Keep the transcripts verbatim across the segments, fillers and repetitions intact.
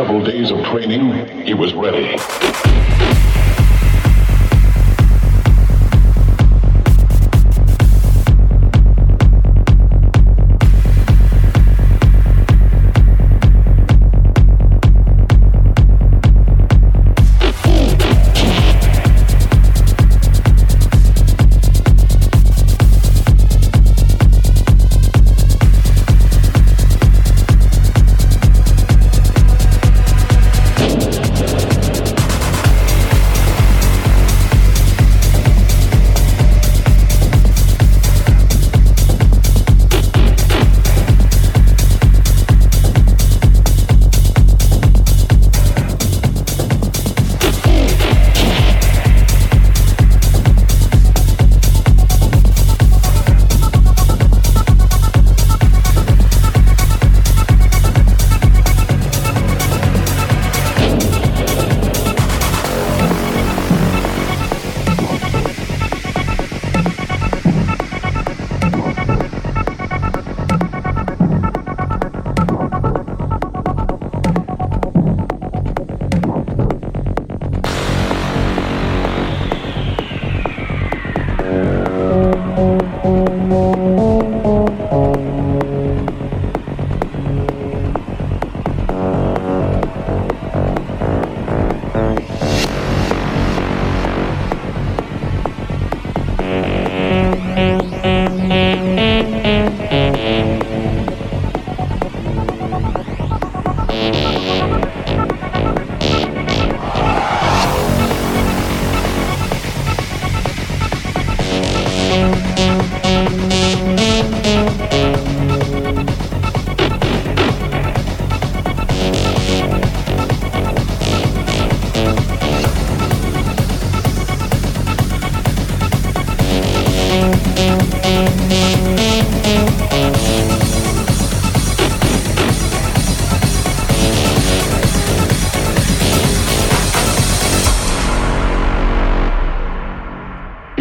Several days of training, he was ready.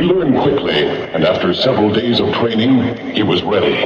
learned quickly, and after several days of training, he was ready.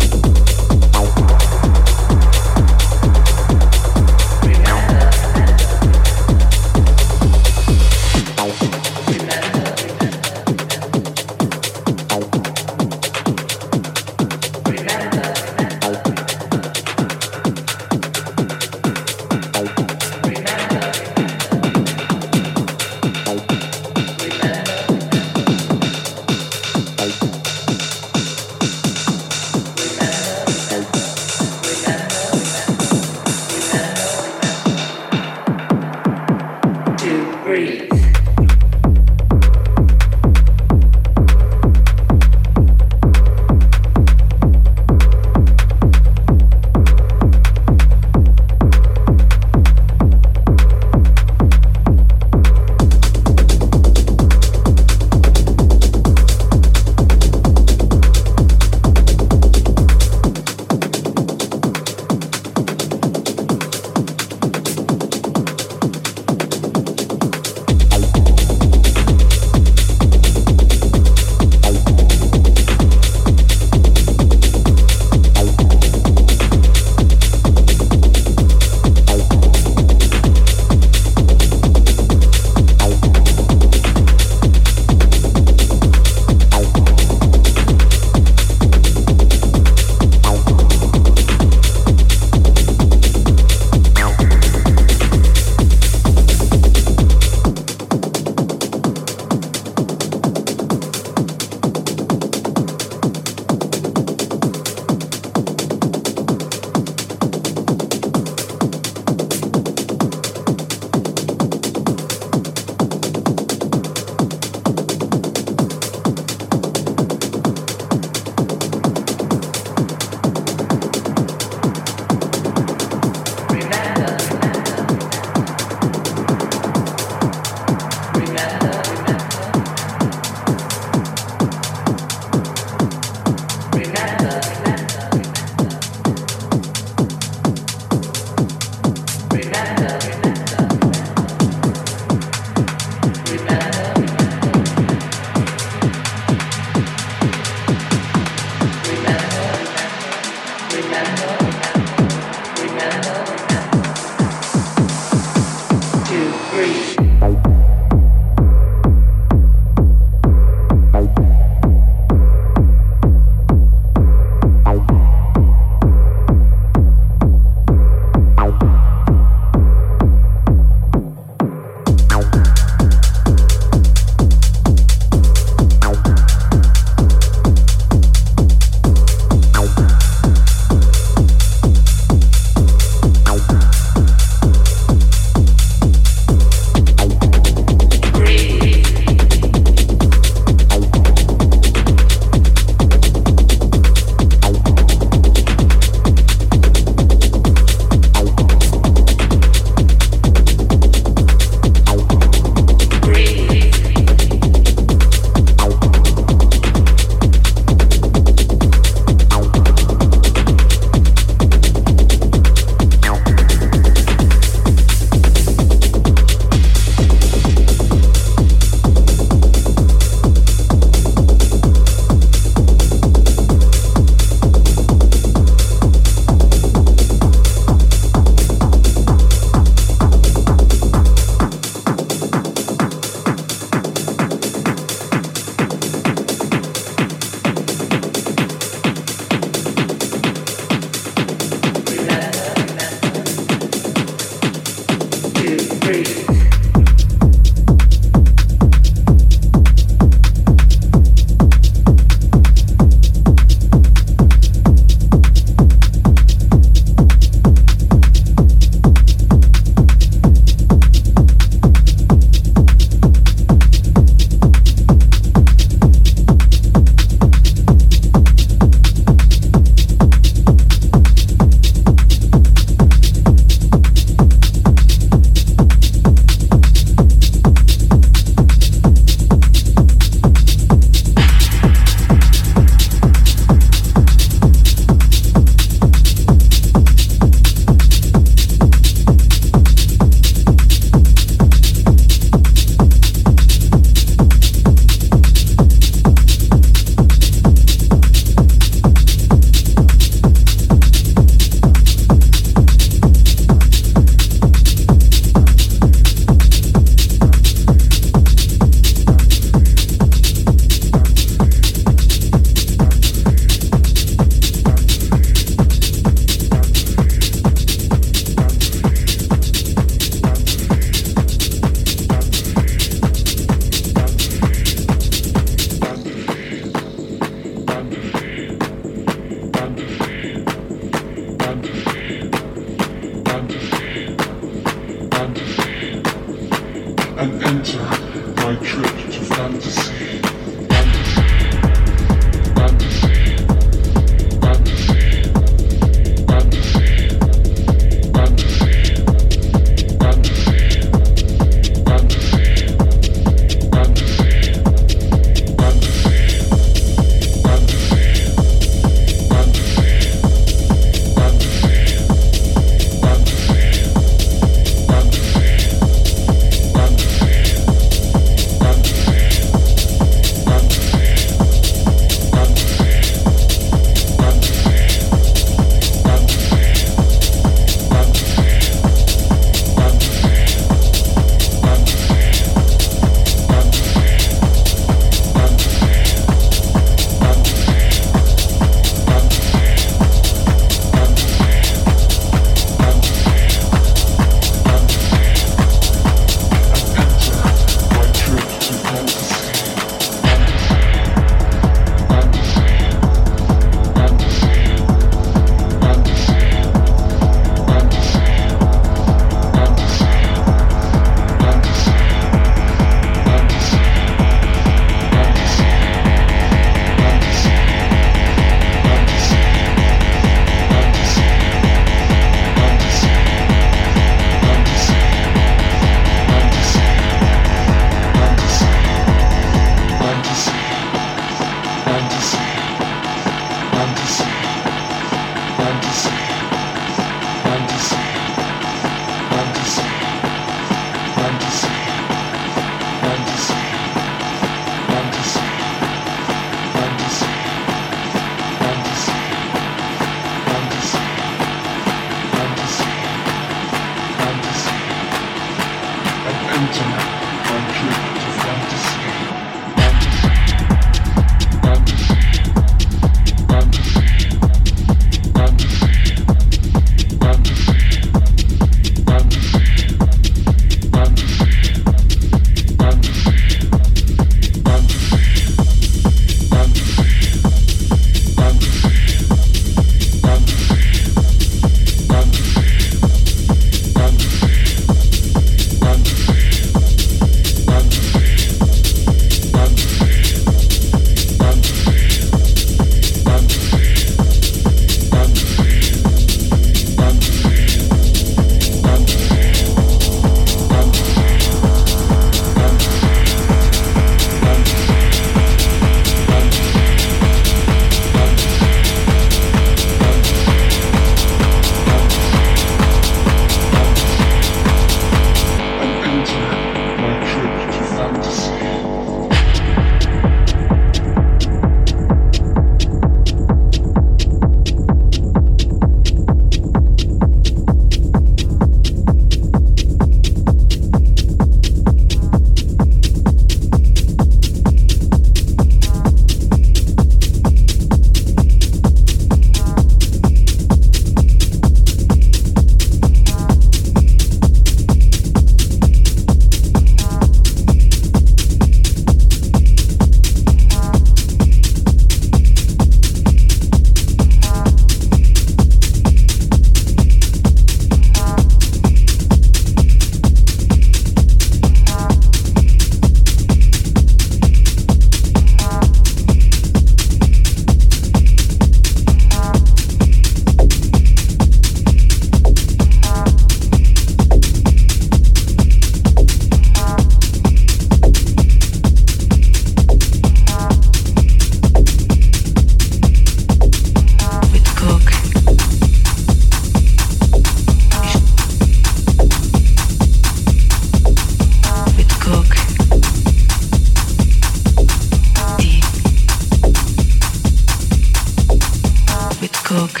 cook,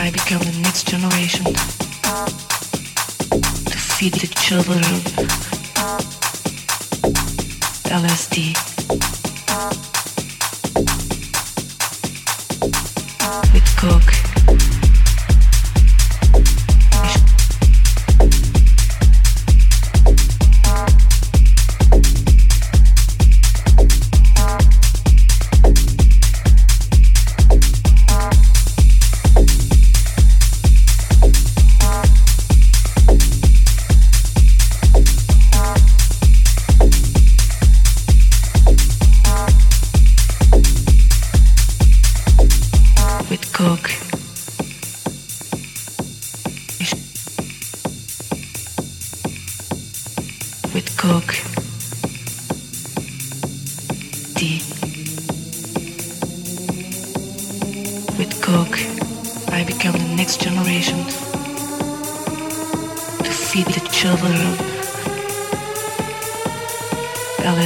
I become the next generation to feed the children L S D. We cook. L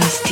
S D.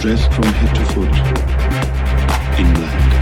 dressed from head to foot in black.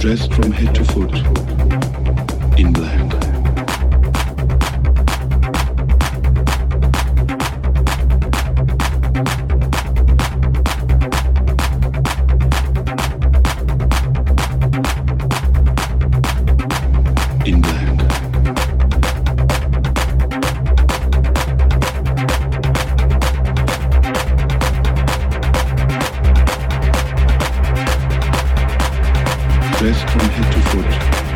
Dressed from head to foot in black. Dressed from head to foot.